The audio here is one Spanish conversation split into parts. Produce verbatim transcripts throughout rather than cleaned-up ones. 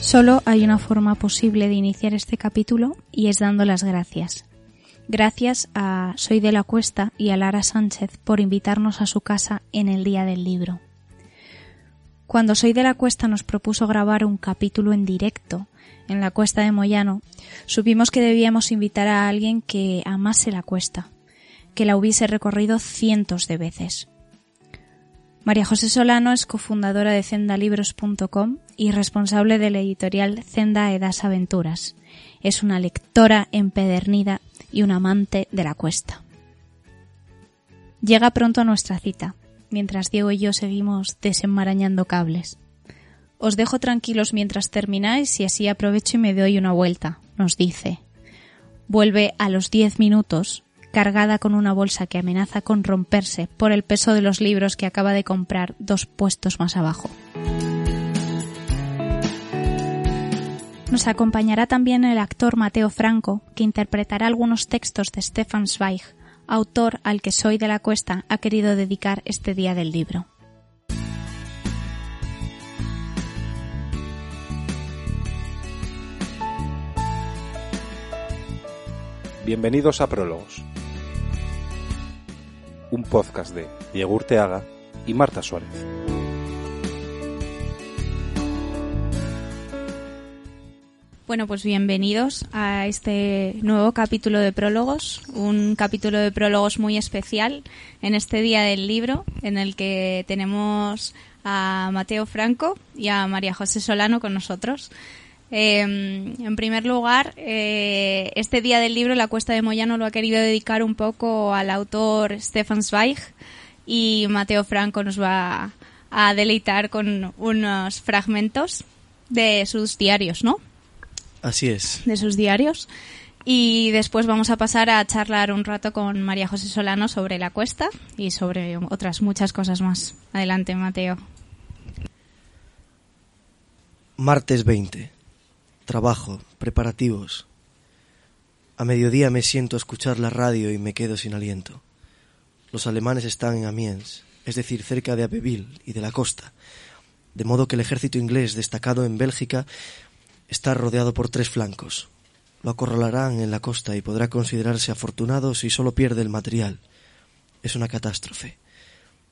Solo hay una forma posible de iniciar este capítulo y es dando las gracias. Gracias a Soy de la Cuesta y a Lara Sánchez por invitarnos a su casa en el Día del Libro. Cuando Soy de la Cuesta nos propuso grabar un capítulo en directo en la Cuesta de Moyano, supimos que debíamos invitar a alguien que amase la cuesta, que la hubiese recorrido cientos de veces. María José Solano es cofundadora de Zenda libros punto com y responsable de la editorial Zenda Edas Aventuras. Es una lectora empedernida y un amante de la cuesta. Llega pronto a nuestra cita, mientras Diego y yo seguimos desenmarañando cables. Os dejo tranquilos mientras termináis y así aprovecho y me doy una vuelta, nos dice. Vuelve a los diez minutos, cargada con una bolsa que amenaza con romperse por el peso de los libros que acaba de comprar dos puestos más abajo. Nos acompañará también el actor Mateo Franco, que interpretará algunos textos de Stefan Zweig, autor al que Soy de la Cuesta ha querido dedicar este Día del Libro. Bienvenidos a Prólogos, un podcast de Diego Urteaga y Marta Suárez. Bueno, pues bienvenidos a este nuevo capítulo de Prólogos, un capítulo de Prólogos muy especial en este Día del Libro, en el que tenemos a Mateo Franco y a María José Solano con nosotros. Eh, en primer lugar, eh, este Día del Libro, la Cuesta de Moyano lo ha querido dedicar un poco al autor Stefan Zweig, y Mateo Franco nos va a deleitar con unos fragmentos de sus diarios, ¿no? Así es. De sus diarios. Y después vamos a pasar a charlar un rato con María José Solano sobre la cuesta y sobre otras muchas cosas más. Adelante, Mateo. Martes veinte. Trabajo, preparativos. A mediodía me siento a escuchar la radio y me quedo sin aliento. Los alemanes están en Amiens, es decir, cerca de Abbeville y de la costa, de modo que el ejército inglés destacado en Bélgica está rodeado por tres flancos. Lo acorralarán en la costa y podrá considerarse afortunado si solo pierde el material. Es una catástrofe,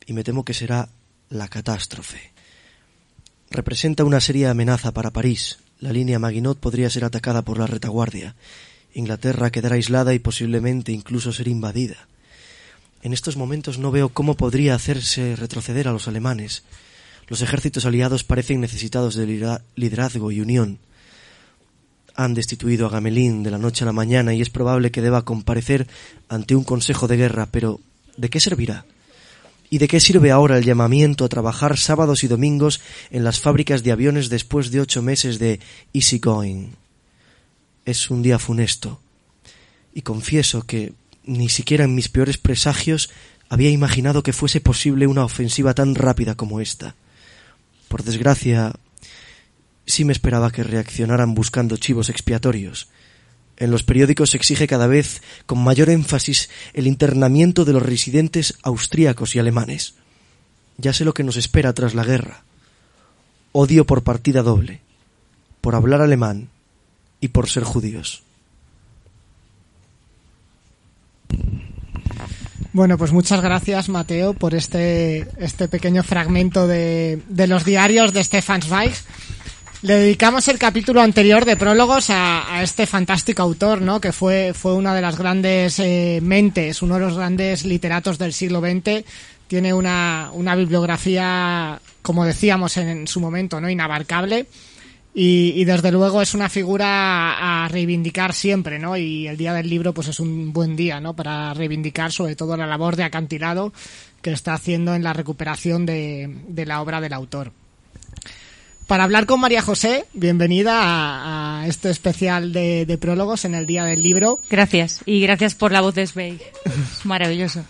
y me temo que será la catástrofe. Representa una seria amenaza para París. La línea Maginot podría ser atacada por la retaguardia. Inglaterra quedará aislada y posiblemente incluso ser invadida. En estos momentos no veo cómo podría hacerse retroceder a los alemanes. Los ejércitos aliados parecen necesitados de liderazgo y unión. Han destituido a Gamelin de la noche a la mañana y es probable que deba comparecer ante un consejo de guerra, pero ¿de qué servirá? ¿Y de qué sirve ahora el llamamiento a trabajar sábados y domingos en las fábricas de aviones después de ocho meses de easy going? Es un día funesto, y confieso que ni siquiera en mis peores presagios había imaginado que fuese posible una ofensiva tan rápida como esta. Por desgracia, sí me esperaba que reaccionaran buscando chivos expiatorios. En los periódicos se exige cada vez con mayor énfasis el internamiento de los residentes austríacos y alemanes. Ya sé lo que nos espera tras la guerra. Odio por partida doble, por hablar alemán y por ser judíos. Bueno, pues muchas gracias, Mateo, por este, este pequeño fragmento de, de los diarios de Stefan Zweig. Le dedicamos el capítulo anterior de Prólogos a, a este fantástico autor, ¿no? Que fue fue una de las grandes eh, mentes, uno de los grandes literatos del siglo veinte. Tiene una una bibliografía, como decíamos en, en su momento, ¿no? Inabarcable. Y, y desde luego es una figura a reivindicar siempre, ¿no? Y el Día del Libro pues es un buen día, ¿no?, para reivindicar sobre todo la labor de Acantilado que está haciendo en la recuperación de, de la obra del autor. Para hablar con María José, bienvenida a, a este especial de, de Prólogos en el Día del Libro. Gracias, y gracias por la voz de Zweig, maravilloso.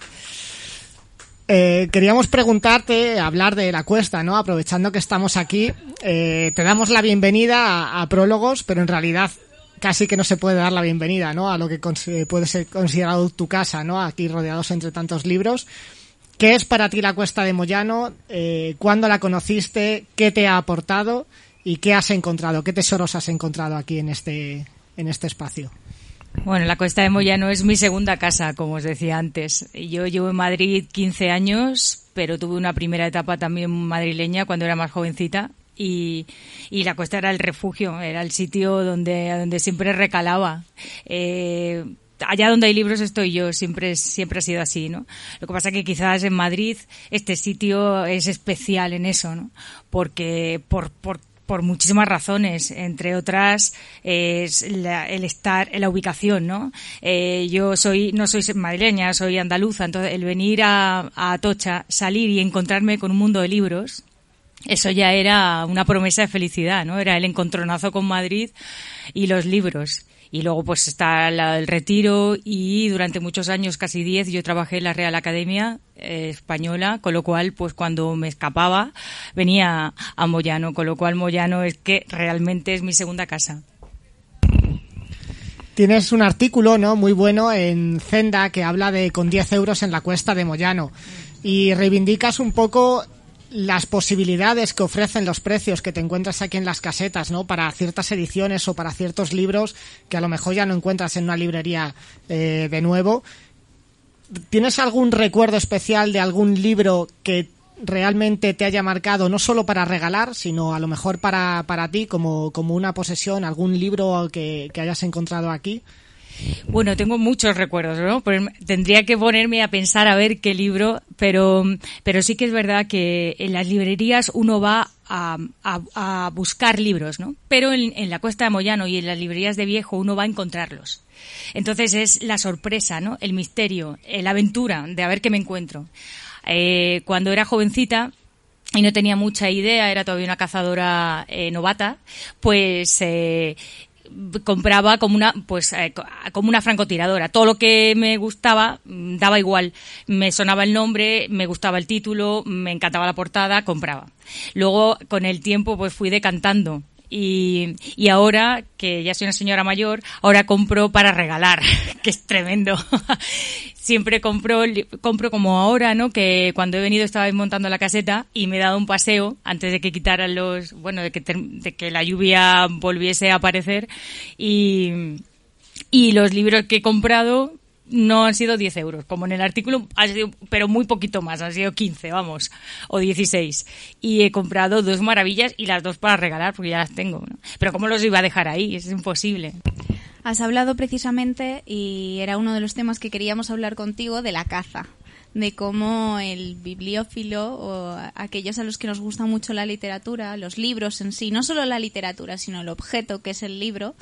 Eh, queríamos preguntarte, hablar de La Cuesta, ¿no? Aprovechando que estamos aquí, eh, te damos la bienvenida a, a Prólogos, pero en realidad casi que no se puede dar la bienvenida, ¿no?, a lo que con, eh, puede ser considerado tu casa, ¿no?, aquí rodeados entre tantos libros. ¿Qué es para ti La Cuesta de Moyano? Eh, ¿Cuándo la conociste? ¿Qué te ha aportado? ¿Y qué has encontrado? ¿Qué tesoros has encontrado aquí en este, en este espacio? Bueno, la Cuesta de Moyano es mi segunda casa, como os decía antes. Yo llevo en Madrid quince años, pero tuve una primera etapa también madrileña cuando era más jovencita y, y la Cuesta era el refugio, era el sitio donde, donde siempre recalaba. Eh, Allá donde hay libros estoy yo, siempre siempre ha sido así, ¿no? Lo que pasa que quizás en Madrid este sitio es especial en eso, ¿no? Porque por por por muchísimas razones, entre otras es la, el estar en la ubicación, ¿no? Eh, yo soy no soy madrileña, soy andaluza, entonces el venir a, a Atocha, salir y encontrarme con un mundo de libros, eso ya era una promesa de felicidad, ¿no? Era el encontronazo con Madrid y los libros. Y luego pues está el Retiro y durante muchos años, casi diez, yo trabajé en la Real Academia Española, con lo cual pues cuando me escapaba venía a Moyano, con lo cual Moyano es que realmente es mi segunda casa. Tienes un artículo, ¿no?, muy bueno en Zenda que habla de con diez euros en la Cuesta de Moyano y reivindicas un poco las posibilidades que ofrecen los precios que te encuentras aquí en las casetas, ¿no?, para ciertas ediciones o para ciertos libros que a lo mejor ya no encuentras en una librería eh, de nuevo. ¿Tienes algún recuerdo especial de algún libro que realmente te haya marcado, no solo para regalar, sino a lo mejor para, para ti, como, como una posesión, algún libro que, que hayas encontrado aquí? Bueno, tengo muchos recuerdos, ¿no? Pues tendría que ponerme a pensar a ver qué libro, pero pero sí que es verdad que en las librerías uno va a, a, a buscar libros, ¿no? Pero en, en la Cuesta de Moyano y en las librerías de viejo uno va a encontrarlos. Entonces es la sorpresa, ¿no? El misterio, la aventura de a ver qué me encuentro. Eh, cuando era jovencita y no tenía mucha idea, era todavía una cazadora eh, novata, pues... Eh, compraba como una pues eh, como una francotiradora, todo lo que me gustaba daba igual, me sonaba el nombre, me gustaba el título, me encantaba la portada, compraba. Luego con el tiempo pues fui decantando y y ahora que ya soy una señora mayor, ahora compro para regalar, que es tremendo. Siempre compro compro como ahora, ¿no?, que cuando he venido estabais montando la caseta y me he dado un paseo antes de que quitaran los, bueno, de que de que la lluvia volviese a aparecer y y los libros que he comprado no han sido diez euros, como en el artículo, ha sido, pero muy poquito más, han sido quince, vamos, o dieciséis. Y he comprado dos maravillas y las dos para regalar, porque ya las tengo, ¿no? Pero ¿cómo los iba a dejar ahí? Es imposible. Has hablado precisamente, y era uno de los temas que queríamos hablar contigo, de la caza, de cómo el bibliófilo o aquellos a los que nos gusta mucho la literatura, los libros en sí, no solo la literatura sino el objeto que es el libro,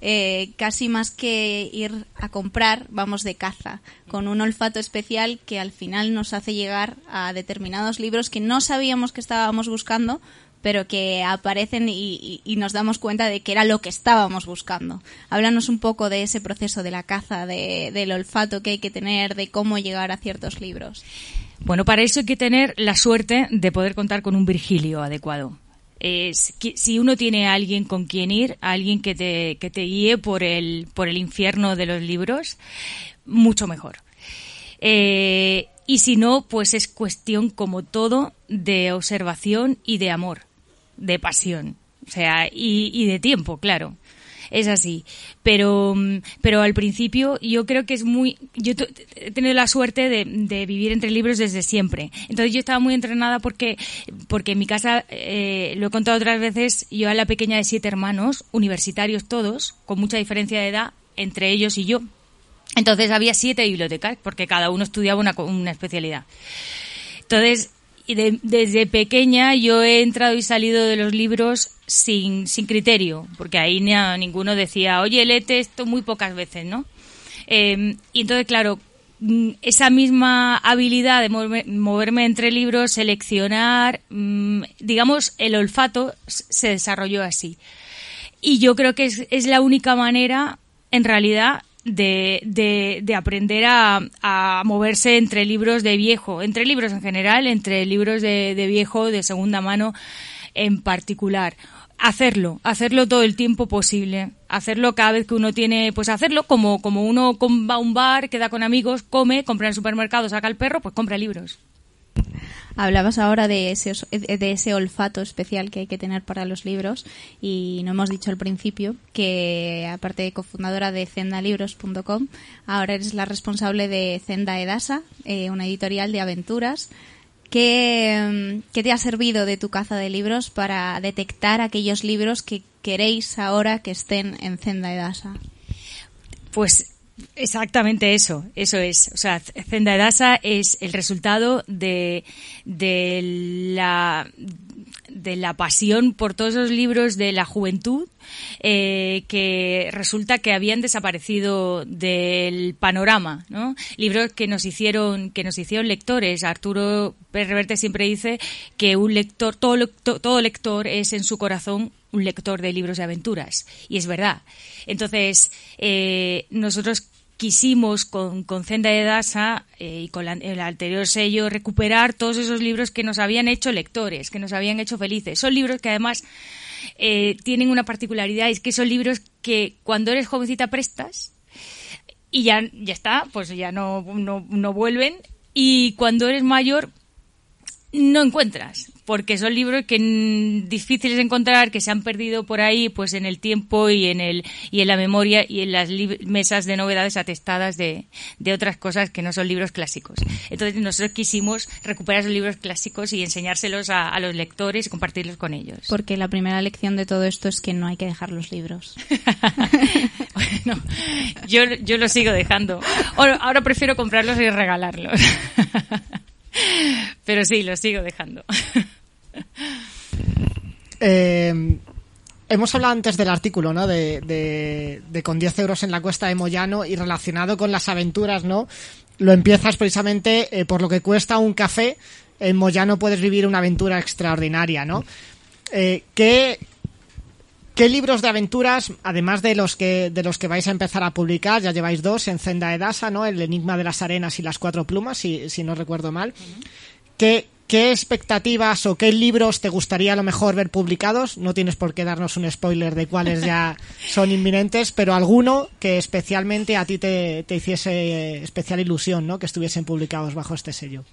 eh, casi más que ir a comprar vamos de caza, con un olfato especial que al final nos hace llegar a determinados libros que no sabíamos que estábamos buscando pero que aparecen y, y, y nos damos cuenta de que era lo que estábamos buscando. Háblanos un poco de ese proceso de la caza, de, del olfato que hay que tener, de cómo llegar a ciertos libros. Bueno, para eso hay que tener la suerte de poder contar con un Virgilio adecuado. Eh, si uno tiene a alguien con quien ir, a alguien que te, que te guíe por el, por el infierno de los libros, mucho mejor. Eh, y si no, pues es cuestión, como todo, de observación y de amor. De pasión, o sea, y, y de tiempo, claro, es así. Pero, pero al principio yo creo que es muy, yo he tenido la suerte de, de vivir entre libros desde siempre. Entonces yo estaba muy entrenada porque, porque en mi casa, eh, lo he contado otras veces, yo era la pequeña de siete hermanos, universitarios todos, con mucha diferencia de edad entre ellos y yo. Entonces había siete bibliotecas porque cada uno estudiaba una, una especialidad. Entonces de, desde pequeña yo he entrado y salido de los libros sin, sin criterio, porque ahí ni a ninguno decía, oye, léete esto, muy pocas veces, ¿no? Eh, y entonces, claro, esa misma habilidad de moverme, moverme entre libros, seleccionar, mmm, digamos, el olfato se desarrolló así. Y yo creo que es, es la única manera, en realidad, de, de, de aprender a, a moverse entre libros de viejo, entre libros en general, entre libros de, de viejo, de segunda mano en particular. Hacerlo, hacerlo todo el tiempo posible, hacerlo cada vez que uno tiene, pues hacerlo como, como uno va a un bar, queda con amigos, come, compra en el supermercado, saca el perro, pues compra libros. Hablabas ahora de ese, de ese olfato especial que hay que tener para los libros y no hemos dicho al principio que, aparte de cofundadora de Zenda libros punto com, ahora eres la responsable de Zenda Edasa, eh, una editorial de aventuras. ¿Qué, ¿Qué te ha servido de tu caza de libros para detectar aquellos libros que queréis ahora que estén en Zenda Edasa? Pues exactamente eso, eso es. O sea, Zenda Edasa es el resultado de, de, la, de la pasión por todos esos libros de la juventud eh, que resulta que habían desaparecido del panorama, ¿no? Libros que nos hicieron, que nos hicieron lectores. Arturo Pérez Reverte siempre dice que un lector, todo, todo lector es en su corazón un lector de libros de aventuras, y es verdad. Entonces, eh, nosotros quisimos con, con Zenda Edasa eh, y con la, el anterior sello recuperar todos esos libros que nos habían hecho lectores, que nos habían hecho felices. Son libros que además eh, tienen una particularidad, es que son libros que cuando eres jovencita prestas y ya, ya está, pues ya no, no, no vuelven, y cuando eres mayor no encuentras, porque son libros que difíciles de encontrar, que se han perdido por ahí, pues en el tiempo y en el y en la memoria y en las lib- mesas de novedades atestadas de, de otras cosas que no son libros clásicos. Entonces nosotros quisimos recuperar esos libros clásicos y enseñárselos a, a los lectores y compartirlos con ellos. Porque la primera lección de todo esto es que no hay que dejar los libros. Bueno, yo, yo los sigo dejando. Ahora, ahora prefiero comprarlos y regalarlos. Pero sí, los sigo dejando. Eh, hemos hablado antes del artículo, ¿no? De, de, de con diez euros en la Cuesta de Moyano, y relacionado con las aventuras, ¿no? Lo empiezas precisamente eh, por lo que cuesta un café. En Moyano puedes vivir una aventura extraordinaria, ¿no? Eh, ¿qué, ¿Qué libros de aventuras, además de los que de los que vais a empezar a publicar, ya lleváis dos en Zenda Edasa, ¿no? El Enigma de las Arenas y Las Cuatro Plumas, si, si no recuerdo mal. Uh-huh. ¿Qué, ¿Qué expectativas o qué libros te gustaría a lo mejor ver publicados? No tienes por qué darnos un spoiler de cuáles ya son inminentes, pero alguno que especialmente a ti te, te hiciese especial ilusión, ¿no? Que estuviesen publicados bajo este sello.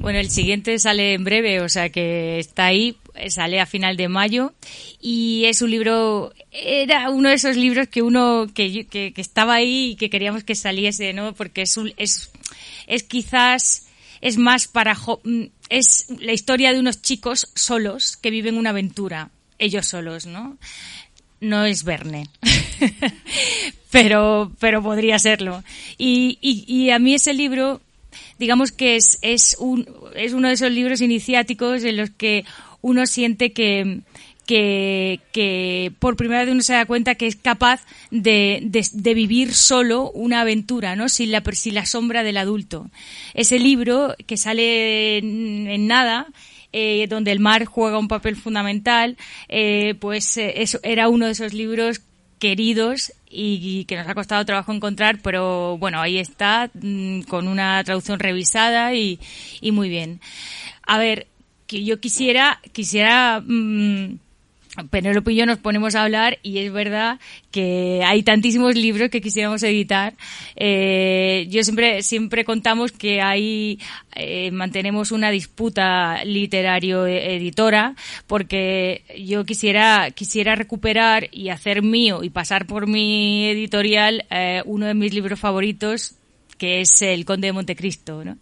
Bueno, el siguiente sale en breve, o sea que está ahí, sale a final de mayo, y es un libro, era uno de esos libros que uno que, que, que estaba ahí y que queríamos que saliese, ¿no? Porque es un, es, es quizás... Es más para jo- es la historia de unos chicos solos que viven una aventura, ellos solos, ¿no? No es Verne, pero pero podría serlo. Y, y, y a mí ese libro, digamos que es es un es uno de esos libros iniciáticos en los que uno siente que que, que por primera vez uno se da cuenta que es capaz de, de, de vivir solo una aventura, ¿no? Sin la, sin la sombra del adulto. Ese libro que sale en, en nada, eh, donde el mar juega un papel fundamental, eh, pues eh, eso era uno de esos libros queridos y, y que nos ha costado trabajo encontrar, pero bueno, ahí está, con una traducción revisada y, y muy bien. A ver, que yo quisiera, quisiera... Mmm, Penélope y yo nos ponemos a hablar y es verdad que hay tantísimos libros que quisiéramos editar. Eh, yo siempre siempre contamos que hay eh, mantenemos una disputa literario editora, porque yo quisiera quisiera recuperar y hacer mío y pasar por mi editorial eh, uno de mis libros favoritos, que es el Conde de Montecristo, ¿no?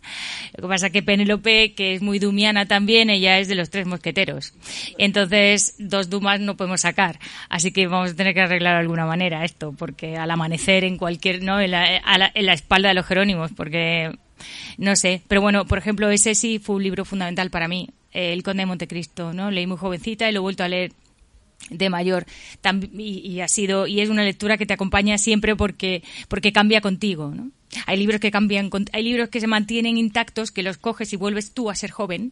Lo que pasa es que Penélope, que es muy dumiana también, ella es de los Tres Mosqueteros. Entonces, dos dumas no podemos sacar. Así que vamos a tener que arreglar de alguna manera esto, porque al amanecer en cualquier... no en la, a la, en la espalda de los Jerónimos, porque no sé. Pero bueno, por ejemplo, ese sí fue un libro fundamental para mí, El Conde de Montecristo, ¿no? Leí muy jovencita y lo he vuelto a leer de mayor. También, y, y ha sido, y es una lectura que te acompaña siempre porque, porque cambia contigo, ¿no? Hay libros que cambian, hay libros que se mantienen intactos, que los coges y vuelves tú a ser joven,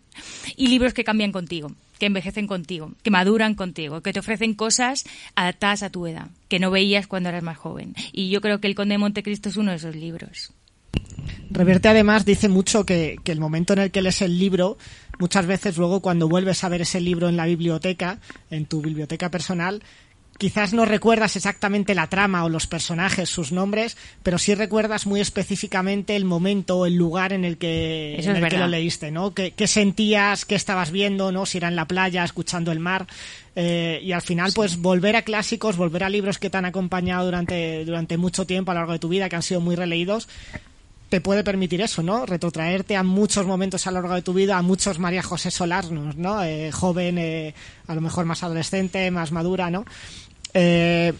y libros que cambian contigo, que envejecen contigo, que maduran contigo, que te ofrecen cosas adaptadas a tu edad, que no veías cuando eras más joven. Y yo creo que El Conde de Montecristo es uno de esos libros. Reverte además dice mucho que, que el momento en el que lees el libro, muchas veces luego cuando vuelves a ver ese libro en la biblioteca, en tu biblioteca personal, quizás no recuerdas exactamente la trama o los personajes, sus nombres, pero sí recuerdas muy específicamente el momento o el lugar en el que, en el que lo leíste, ¿no? ¿Qué, qué sentías, qué estabas viendo, ¿no? Si era en la playa, escuchando el mar. Eh, y al final, sí, pues volver a clásicos, volver a libros que te han acompañado durante, durante mucho tiempo a lo largo de tu vida, que han sido muy releídos, te puede permitir eso, ¿no? Retrotraerte a muchos momentos a lo largo de tu vida, a muchos María José Solano, ¿no? Eh, joven, eh, a lo mejor más adolescente, más madura, ¿no? Eh,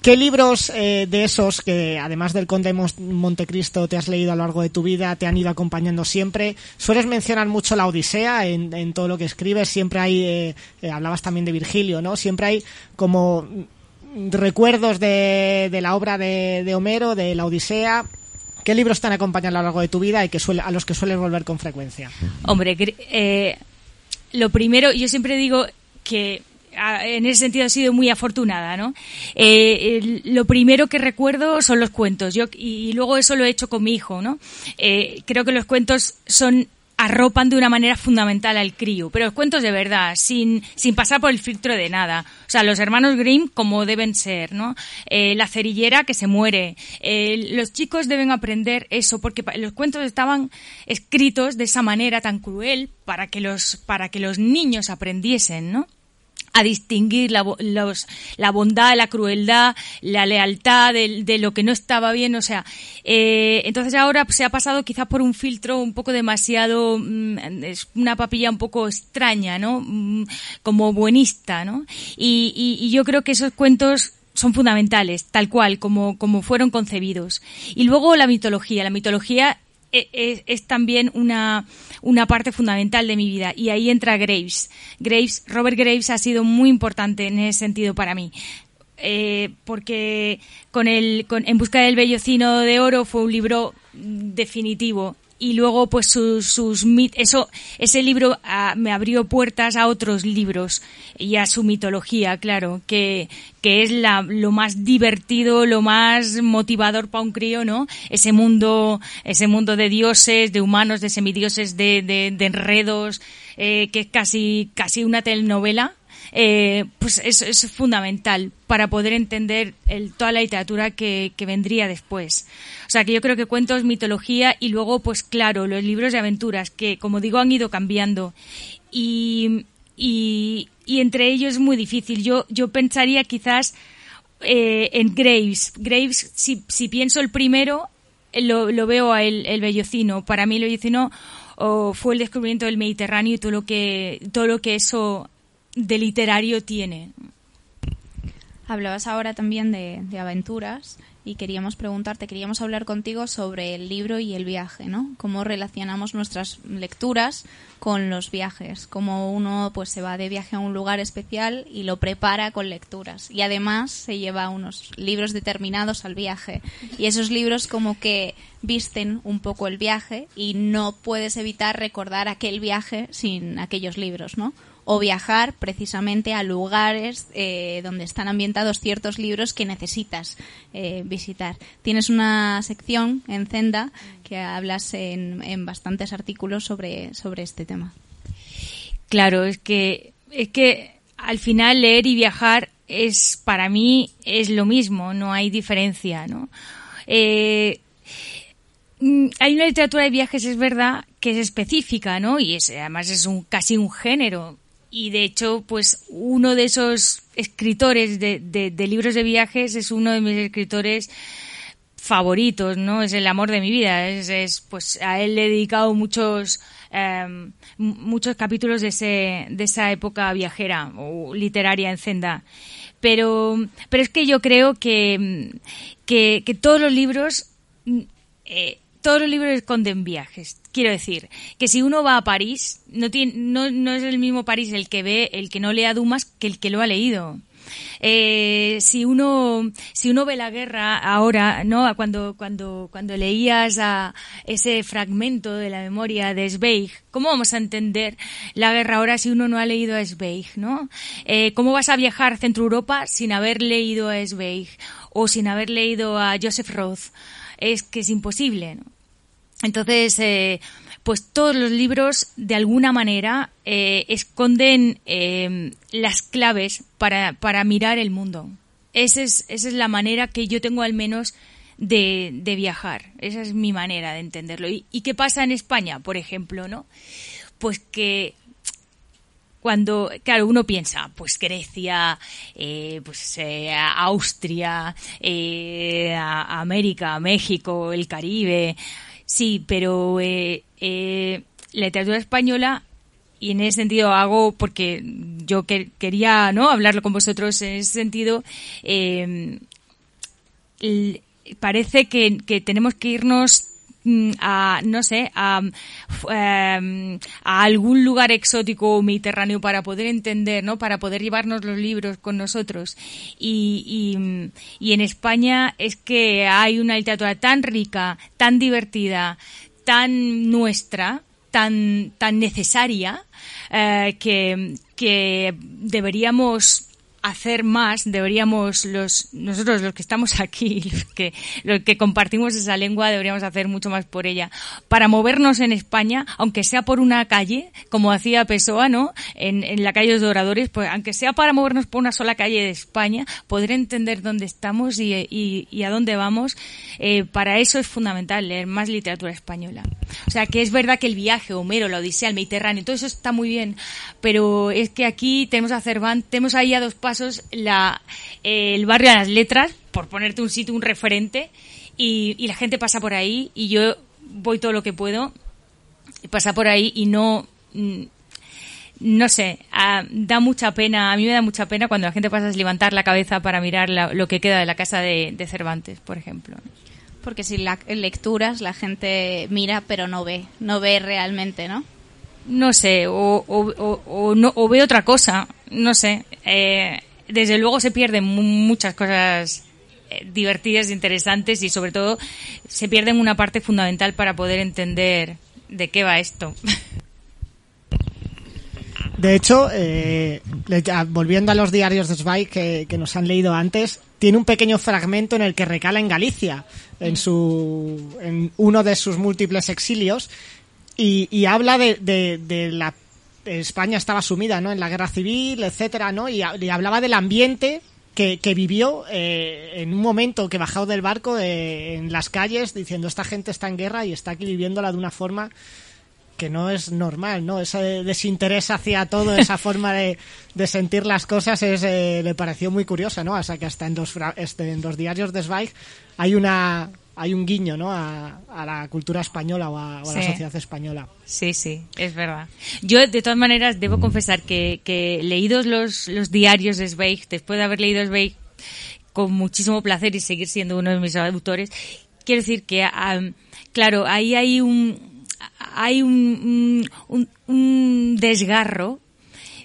¿Qué libros eh, de esos que, además del Conde de Montecristo, te has leído a lo largo de tu vida, te han ido acompañando siempre? Sueles mencionar mucho la Odisea en, en todo lo que escribes, siempre hay, eh, eh, hablabas también de Virgilio, ¿no? Siempre hay como recuerdos de, de la obra de, de Homero, de la Odisea. ¿Qué libros te han acompañado a lo largo de tu vida y que suele, a los que sueles volver con frecuencia? Hombre, eh, lo primero, yo siempre digo que en ese sentido he sido muy afortunada, ¿no? Eh, eh, lo primero que recuerdo son los cuentos, yo y, y luego eso lo he hecho con mi hijo, ¿no? Eh, creo que los cuentos son arropan de una manera fundamental al crío, pero los cuentos de verdad, sin sin pasar por el filtro de nada. O sea, los hermanos Grimm como deben ser, ¿no? Eh, la cerillera que se muere. Eh, los chicos deben aprender eso, porque los cuentos estaban escritos de esa manera tan cruel para que los para que los niños aprendiesen, ¿no? A distinguir la, los, la bondad, la crueldad, la lealtad de, de lo que no estaba bien, o sea, eh, entonces ahora se ha pasado quizás por un filtro un poco demasiado, es una papilla un poco extraña, ¿no? Como buenista, ¿no? Y, y, y yo creo que esos cuentos son fundamentales, tal cual, como, como fueron concebidos. Y luego la mitología, la mitología Es, es también una, una parte fundamental de mi vida, y ahí entra Graves. Graves, Robert Graves ha sido muy importante en ese sentido para mí, eh, porque con el con, En busca del bellocino de oro fue un libro definitivo, y luego pues sus, sus eso ese libro a, me abrió puertas a otros libros y a su mitología, claro, que que es la lo más divertido, lo más motivador para un crío, ¿no? Ese mundo ese mundo de dioses, de humanos, de semidioses, de de, de enredos, eh, que es casi casi una telenovela. Eh, pues eso es fundamental para poder entender el, toda la literatura que, que vendría después. O sea, que yo creo que cuentos, mitología y luego, pues claro, los libros de aventuras que, como digo, han ido cambiando. Y, y, y entre ellos es muy difícil. Yo, yo pensaría quizás eh, en Graves. Graves, si, si pienso el primero, lo, lo veo a el, el bellocino. Para mí el bellocino oh, fue el descubrimiento del Mediterráneo y todo lo que, todo lo que eso de literario tiene. Hablabas ahora también de, de aventuras y queríamos preguntarte, queríamos hablar contigo sobre el libro y el viaje, ¿no? Cómo relacionamos nuestras lecturas con los viajes, cómo uno pues se va de viaje a un lugar especial y lo prepara con lecturas y además se lleva unos libros determinados al viaje y esos libros como que visten un poco el viaje y no puedes evitar recordar aquel viaje sin aquellos libros, ¿no? O viajar precisamente a lugares eh, donde están ambientados ciertos libros que necesitas eh, visitar. Tienes una sección en Zenda que hablas en, en bastantes artículos sobre, sobre este tema. Claro, es que, es que al final leer y viajar es para mí es lo mismo, no hay diferencia, ¿no? Eh, hay una literatura de viajes, es verdad, que es específica, ¿no? Y es, además es un casi un género. Y de hecho, pues uno de esos escritores de, de, de libros de viajes es uno de mis escritores favoritos, ¿no? Es el amor de mi vida. Es, es pues a él le he dedicado muchos eh, muchos capítulos de ese de esa época viajera o literaria en Zenda. Pero pero es que yo creo que que, que todos los libros eh, todos los libros esconden viajes. Quiero decir, que si uno va a París, no tiene, no, no es el mismo París el que ve, el que no lea Dumas, que el que lo ha leído. Eh, si uno si uno ve la guerra ahora, ¿no? Cuando cuando cuando leías a ese fragmento de la memoria de Zweig, ¿cómo vamos a entender la guerra ahora si uno no ha leído a Zweig, ¿no? Eh, ¿cómo vas a viajar a Centro Europa sin haber leído a Zweig o sin haber leído a Joseph Roth? Es que es imposible, ¿no? Entonces, eh, pues todos los libros, de alguna manera, eh, esconden eh, las claves para, para mirar el mundo. Esa es, esa es la manera que yo tengo, al menos, de, de viajar. Esa es mi manera de entenderlo. ¿Y, y qué pasa en España, por ejemplo, no? Pues que cuando, claro, uno piensa, pues Grecia, eh, pues eh, Austria, eh, América, México, el Caribe. Sí, pero eh, eh, la literatura española, y en ese sentido hago, porque yo que, quería no hablarlo con vosotros en ese sentido, eh, el, parece que, que tenemos que irnos a, no sé, a, a algún lugar exótico o mediterráneo para poder entender, ¿no? Para poder llevarnos los libros con nosotros. Y, y, y en España es que hay una literatura tan rica, tan divertida, tan nuestra, tan, tan necesaria, eh, que, que deberíamos hacer más, deberíamos los nosotros los que estamos aquí, los que los que compartimos esa lengua, deberíamos hacer mucho más por ella, para movernos en España, aunque sea por una calle, como hacía Pessoa, ¿no? En, en la calle de los Doradores, pues aunque sea para movernos por una sola calle de España, poder entender dónde estamos y, y, y a dónde vamos, eh, para eso es fundamental leer más literatura española. O sea, que es verdad que el viaje, Homero, la Odisea, el Mediterráneo, todo eso está muy bien, pero es que aquí tenemos a Cervantes, tenemos ahí a dos pasos la, eh, el barrio de las letras, por ponerte un sitio, un referente, y, y la gente pasa por ahí, y yo voy todo lo que puedo, y pasa por ahí, y no, no sé, ah, da mucha pena, a mí me da mucha pena cuando la gente pasa a levantar la cabeza para mirar la, lo que queda de la casa de, de Cervantes, por ejemplo. Porque sin la, lecturas la gente mira, pero no ve, no ve realmente, ¿no? No sé, o, o, o, o, no, o ve otra cosa, no sé. Eh, desde luego se pierden muchas cosas divertidas, interesantes, y sobre todo se pierden una parte fundamental para poder entender de qué va esto. De hecho, eh, volviendo a los diarios de Zweig que, que nos han leído antes, tiene un pequeño fragmento en el que recala en Galicia, en, su, en uno de sus múltiples exilios, Y, y habla de, de, de la España estaba sumida, ¿no? En la guerra civil, etcétera, ¿no? Y, y hablaba del ambiente que, que vivió eh, en un momento que bajado del barco eh, en las calles, diciendo esta gente está en guerra y está aquí viviéndola de una forma que no es normal, ¿no? Ese desinterés hacia todo, esa forma de, de sentir las cosas es, eh, le pareció muy curiosa, ¿no? O sea, que hasta en los, este, en los diarios de Zweig hay una... hay un guiño, ¿no? A, a la cultura española o a, o a sí. La sociedad española. Sí, sí, es verdad. Yo, de todas maneras, debo confesar que, que leídos los, los diarios de Zweig, después de haber leído Zweig con muchísimo placer y seguir siendo uno de mis autores, quiero decir que, um, claro, ahí hay un, hay un, un, un desgarro,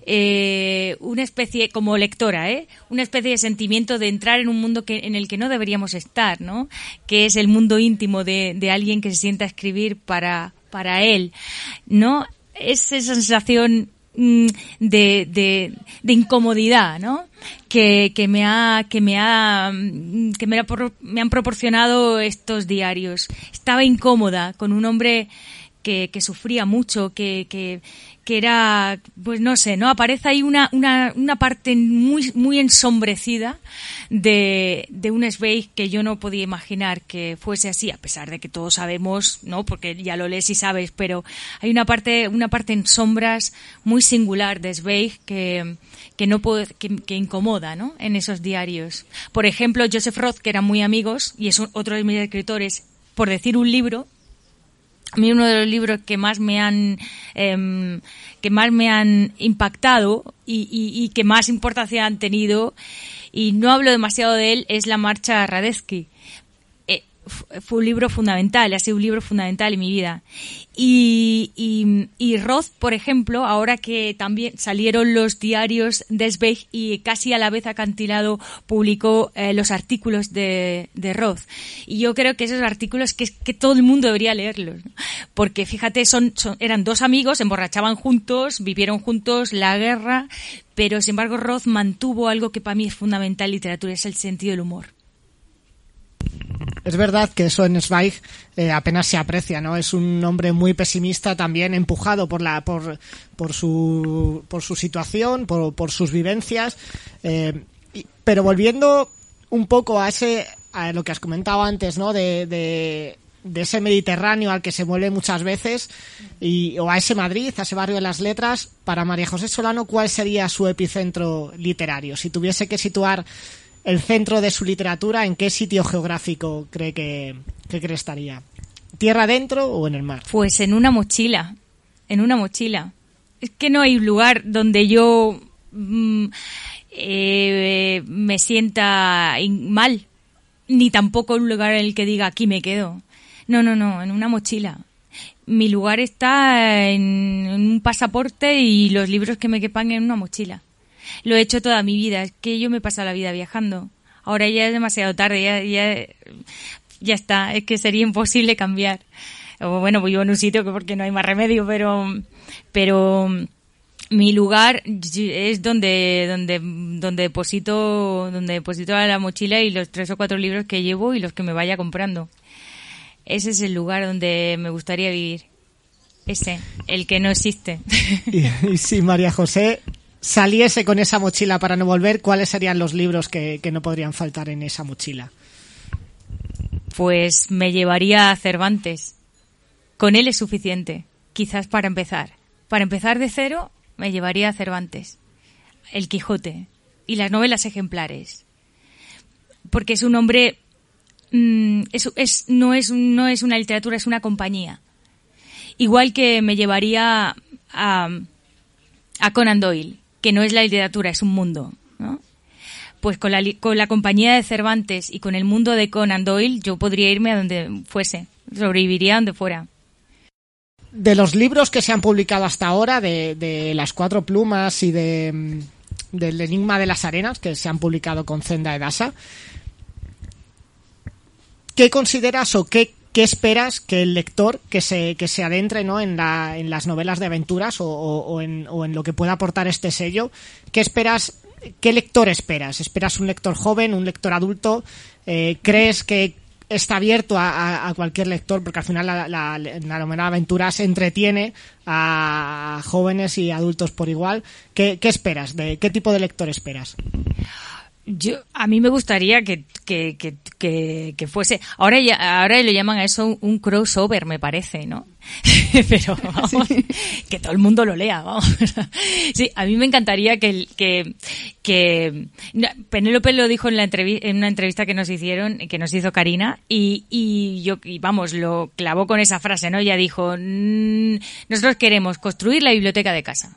eh, una especie, como lectora, ¿eh? Una especie de sentimiento de entrar en un mundo que, en el que no deberíamos estar, ¿no? Que es el mundo íntimo de, de alguien que se sienta a escribir para, para él, ¿no? Esa sensación mmm, de, de, de incomodidad, ¿no? Que, que me ha, que me ha, que me, ha por, me han proporcionado estos diarios. Estaba incómoda con un hombre que, que sufría mucho, que, que, que era, pues no sé, ¿no? Aparece ahí una, una, una parte muy, muy ensombrecida de, de un Zweig que yo no podía imaginar que fuese así, a pesar de que todos sabemos, ¿no? Porque ya lo lees y sabes, pero hay una parte, una parte en sombras muy singular de Zweig que, que no puede, que, que incomoda, ¿no? En esos diarios. Por ejemplo, Joseph Roth, que eran muy amigos, y es otro de mis escritores, por decir un libro, a mí uno de los libros que más me han eh, que más me han impactado y, y, y que más importancia han tenido, y no hablo demasiado de él, es La marcha de Radetzky. Eh, fue un libro fundamental, ha sido un libro fundamental en mi vida. Y, y, y Roth, por ejemplo, ahora que también salieron los diarios de Zweig y casi a la vez Acantilado publicó eh, los artículos de, de Roth. Y yo creo que esos artículos que, que todo el mundo debería leerlos, ¿no? Porque fíjate, son, son eran dos amigos, se emborrachaban juntos, vivieron juntos la guerra, pero sin embargo Roth mantuvo algo que para mí es fundamental en literatura, es el sentido del humor. Es verdad que eso en Zweig eh, apenas se aprecia, ¿no? Es un hombre muy pesimista también, empujado por la por por su por su situación, por por sus vivencias. Eh, y, pero volviendo un poco a ese a lo que has comentado antes, ¿no? De, de de ese Mediterráneo al que se mueve muchas veces y o a ese Madrid, a ese barrio de las letras. Para María José Solano, ¿cuál sería su epicentro literario? Si tuviese que situar el centro de su literatura, ¿en qué sitio geográfico cree que, que cree estaría? ¿Tierra adentro o en el mar? Pues en una mochila, en una mochila. Es que no hay lugar donde yo mm, eh, me sienta mal, ni tampoco un lugar en el que diga aquí me quedo. No, no, no, en una mochila. Mi lugar está en, en un pasaporte y los libros que me quepan en una mochila. Lo he hecho toda mi vida, es que yo me he pasado la vida viajando. Ahora ya es demasiado tarde, ya, ya, ya está, es que sería imposible cambiar. O bueno, vivo en un sitio que porque no hay más remedio, pero pero mi lugar es donde donde donde deposito donde deposito la mochila y los tres o cuatro libros que llevo y los que me vaya comprando. Ese es el lugar donde me gustaría vivir. Ese, el que no existe. Y, y si María José saliese con esa mochila para no volver, ¿cuáles serían los libros que, que no podrían faltar en esa mochila? Pues me llevaría a Cervantes. Con él es suficiente, quizás para empezar. Para empezar de cero, me llevaría a Cervantes, El Quijote y las novelas ejemplares. Porque es un hombre... Mmm, es, es, no, es, no es una literatura, es una compañía. Igual que me llevaría a, a Conan Doyle, que no es la literatura, es un mundo, ¿no? Pues con la, con la compañía de Cervantes y con el mundo de Conan Doyle yo podría irme a donde fuese, sobreviviría a donde fuera. De los libros que se han publicado hasta ahora, de, de Las Cuatro Plumas y de del Enigma de las Arenas, que se han publicado con Zenda Edas, ¿qué consideras o qué ¿Qué esperas que el lector que se que se adentre, ¿no?, en la en las novelas de aventuras o, o, o, en, o en lo que pueda aportar este sello? ¿Qué esperas? ¿Qué lector esperas? ¿Esperas un lector joven, un lector adulto? Eh, ¿Crees que está abierto a, a, a cualquier lector? Porque al final la, la, la novela de aventuras entretiene a jóvenes y adultos por igual. ¿Qué, qué esperas? ¿De qué tipo de lector esperas? Yo, a mí me gustaría que, que, que, que, que fuese, ahora ya, ahora lo llaman a eso un crossover, me parece, ¿no? Pero vamos, sí, que todo el mundo lo lea, vamos. Sí, a mí me encantaría que, que, que, Penélope lo dijo en la entrevista, en una entrevista que nos hicieron, que nos hizo Karina, y, y yo, y vamos, lo clavó con esa frase, ¿no? Ella dijo, mmm, nosotros queremos construir la biblioteca de casa.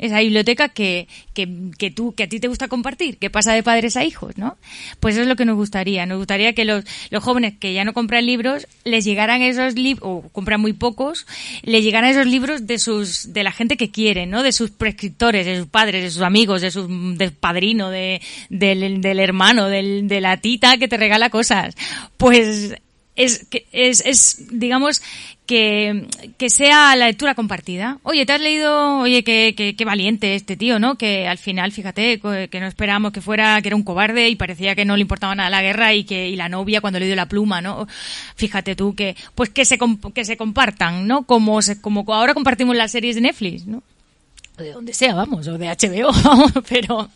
Esa biblioteca que, que, que tú, que a ti te gusta compartir, que pasa de padres a hijos, ¿no? Pues eso es lo que nos gustaría. Nos gustaría que los, los jóvenes que ya no compran libros, les llegaran esos libros, o compran muy pocos, les llegaran esos libros de sus, de la gente que quiere, ¿no? De sus prescriptores, de sus padres, de sus amigos, de sus, del padrino, de, del, del hermano, del, de la tita que te regala cosas. Pues, es que es, es digamos que, que sea la lectura compartida. Oye, te has leído, oye, qué, qué, qué valiente este tío, ¿no? Que al final, fíjate, que no esperábamos que fuera, que era un cobarde y parecía que no le importaba nada la guerra y que y la novia cuando le dio la pluma, ¿no? Fíjate tú que pues que se que se compartan, ¿no? Como se, como ahora compartimos las series de Netflix, ¿no? De donde sea, vamos, o de H B O, vamos, pero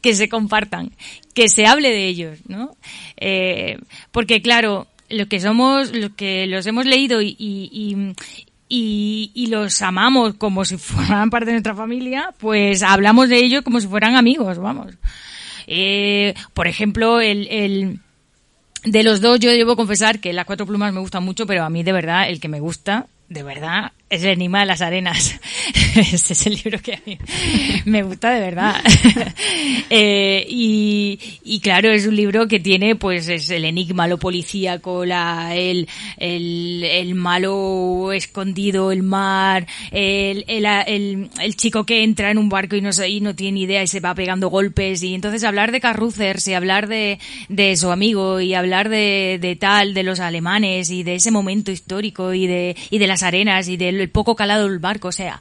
que se compartan, que se hable de ellos, ¿no? Eh, porque claro, lo que somos, los que los hemos leído y, y, y, y los amamos como si fueran parte de nuestra familia, pues hablamos de ellos como si fueran amigos, vamos. Eh, por ejemplo, el, el de los dos yo debo confesar que Las Cuatro Plumas me gustan mucho, pero a mí de verdad el que me gusta, de verdad, Es El Enigma de las Arenas. Ese es el libro que a mí me gusta de verdad. eh, y, y claro, es un libro que tiene, pues, es el enigma, lo policíaco, la, el, el, el malo escondido, el mar, el, el, el, el chico que entra en un barco y no, y no tiene idea y se va pegando golpes. Y entonces hablar de Carruthers y hablar de, de su amigo y hablar de, de tal, de los alemanes y de ese momento histórico y de, y de las arenas y de el poco calado del barco, o sea,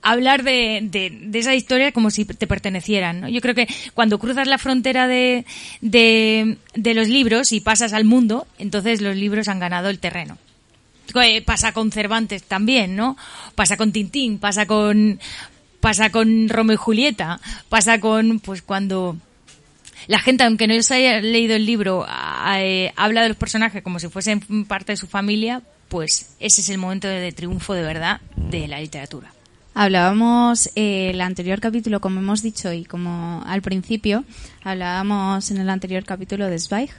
hablar de, de, de esa historia como si te pertenecieran, ¿no? Yo creo que cuando cruzas la frontera de, de, de los libros y pasas al mundo, entonces los libros han ganado el terreno. Pasa con Cervantes también, ¿no? Pasa con Tintín, pasa con pasa con Romeo y Julieta, pasa con, pues, cuando la gente, aunque no os haya leído el libro, eh, habla de los personajes como si fuesen parte de su familia. Pues ese es el momento de triunfo de verdad de la literatura. Hablábamos eh, el anterior capítulo, como hemos dicho y como al principio, hablábamos en el anterior capítulo de Zweig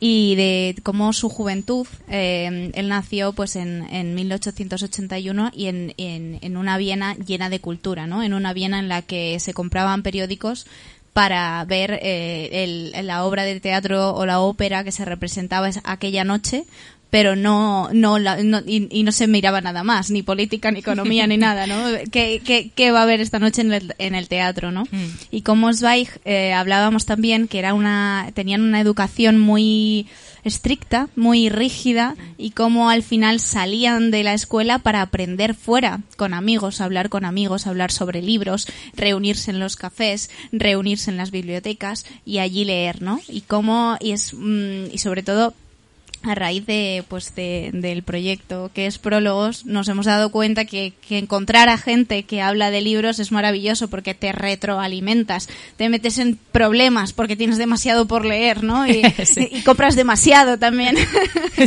y de cómo su juventud, eh, él nació pues en, en mil ochocientos ochenta y uno y en, en, en una Viena llena de cultura, ¿no? En una Viena en la que se compraban periódicos para ver eh, el, la obra de teatro o la ópera que se representaba aquella noche, pero no no, la, no y, y no se miraba nada más, ni política, ni economía, ni nada, ¿no? ¿Qué, qué, qué va a haber esta noche en el, en el teatro, no? Mm. Y como Zweig, eh, hablábamos también que era una tenían una educación muy estricta, muy rígida, y cómo al final salían de la escuela para aprender fuera, con amigos, hablar con amigos, hablar sobre libros, reunirse en los cafés, reunirse en las bibliotecas y allí leer, ¿no? Y cómo y es mm, y sobre todo a raíz de pues de, del proyecto que es Prólogos, nos hemos dado cuenta que, que encontrar a gente que habla de libros es maravilloso porque te retroalimentas, te metes en problemas porque tienes demasiado por leer, ¿no? Y, sí. y, y compras demasiado también.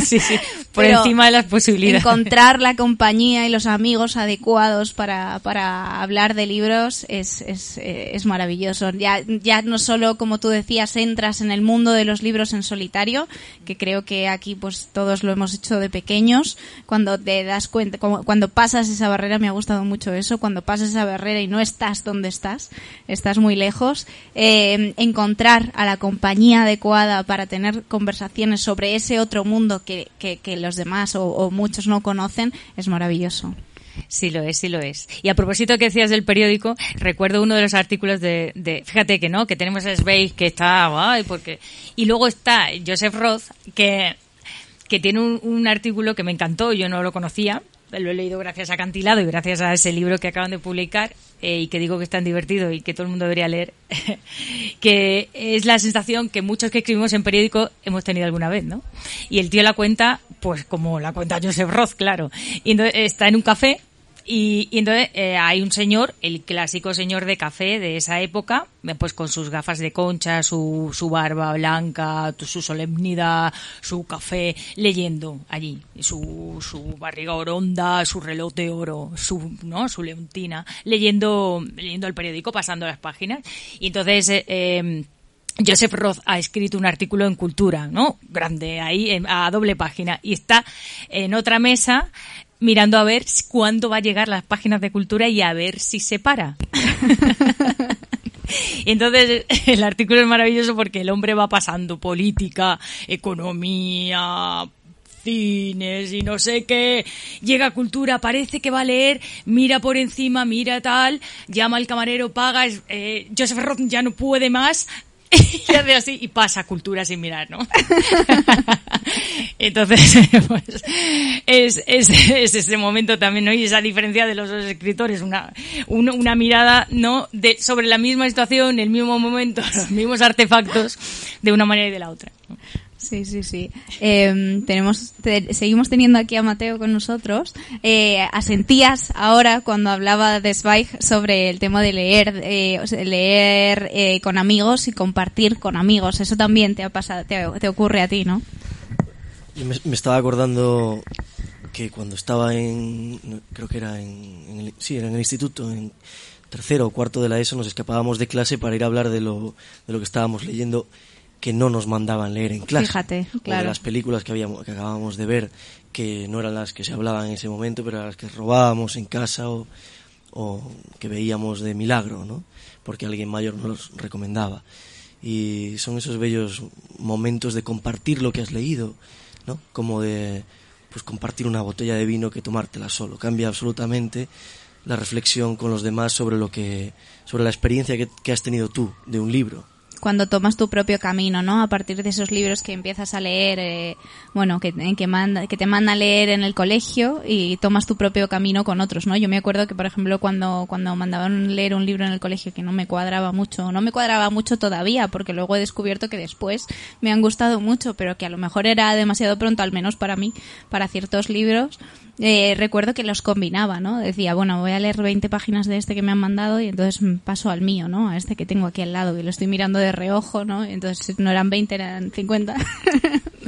Sí, sí, por Pero encima de las posibilidades. Encontrar la compañía y los amigos adecuados para, para hablar de libros es, es, es maravilloso. Ya, ya no solo, como tú decías, entras en el mundo de los libros en solitario, que creo que aquí Aquí pues todos lo hemos hecho de pequeños, cuando te das cuenta, cuando pasas esa barrera, me ha gustado mucho eso, cuando pasas esa barrera y no estás donde estás, estás muy lejos, eh, encontrar a la compañía adecuada para tener conversaciones sobre ese otro mundo que, que, que los demás o, o muchos no conocen, es maravilloso. Sí lo es, sí lo es. Y a propósito que decías del periódico, recuerdo uno de los artículos de, de fíjate que no, que tenemos a Sveig que está guay, porque y luego está Joseph Roth que que tiene un, un artículo que me encantó, yo no lo conocía, lo he leído gracias a Acantilado y gracias a ese libro que acaban de publicar eh, y que digo que es tan divertido y que todo el mundo debería leer, que es la sensación que muchos que escribimos en periódico hemos tenido alguna vez, ¿no? Y el tío la cuenta, pues como la cuenta Joseph Roth, claro, y entonces está en un café y, y entonces eh, hay un señor, el clásico señor de café de esa época, pues con sus gafas de concha, su, su barba blanca, su solemnidad, su café, leyendo allí, su, su barriga oronda, su reloj de oro, su, ¿no? Su leontina, leyendo, leyendo el periódico, pasando las páginas. Y entonces, eh, eh, Joseph Roth ha escrito un artículo en Cultura, ¿no? Grande, ahí, en, a doble página. Y está en otra mesa, mirando a ver cuándo va a llegar las páginas de Cultura y a ver si se para. Entonces, el artículo es maravilloso porque el hombre va pasando política, economía, cines y no sé qué. Llega Cultura, parece que va a leer, mira por encima, mira tal, llama al camarero, paga, eh, Joseph Roth ya no puede más. Y hace así y pasa Cultura sin mirar, ¿no? Entonces, pues, es, es, es ese momento también, ¿no? Y esa diferencia de los dos escritores, una, una, una mirada, ¿no? De, sobre la misma situación, el mismo momento, los mismos artefactos, de una manera y de la otra, ¿no? Sí, sí, sí. Eh, tenemos, te, seguimos teniendo aquí a Mateo con nosotros. Eh, asentías ahora cuando hablaba de Zweig sobre el tema de leer, eh, leer eh, con amigos y compartir con amigos. Eso también te ha pasado, te, te ocurre a ti, ¿no? Me, me estaba acordando que cuando estaba en, creo que era en, en el, sí, era en el instituto, en tercero o cuarto de la ESO, nos escapábamos de clase para ir a hablar de lo, de lo que estábamos leyendo. que no nos mandaban leer en clase. Fíjate, claro. O de las películas que habíamos, que acabábamos de ver, que no eran las que se hablaban en ese momento, pero eran las que robábamos en casa o, o que veíamos de milagro, ¿no? Porque alguien mayor nos los recomendaba. Y son esos bellos momentos de compartir lo que has leído, ¿no? Como de pues compartir una botella de vino que tomártela solo. Cambia absolutamente la reflexión con los demás sobre lo que, sobre la experiencia que, que has tenido tú de un libro. Cuando tomas tu propio camino, ¿no? A partir de esos libros que empiezas a leer, eh, bueno, que, que, manda, que te manda a leer en el colegio y tomas tu propio camino con otros, ¿no? Yo me acuerdo que, por ejemplo, cuando, cuando mandaban leer un libro en el colegio que no me cuadraba mucho, no me cuadraba mucho todavía, porque luego he descubierto que después me han gustado mucho, pero que a lo mejor era demasiado pronto, al menos para mí, para ciertos libros. Eh, recuerdo que los combinaba, ¿no? Decía, bueno, voy a leer veinte páginas de este que me han mandado y entonces paso al mío, ¿no? A este que tengo aquí al lado y lo estoy mirando de reojo, ¿no? Entonces no eran veinte, eran cincuenta.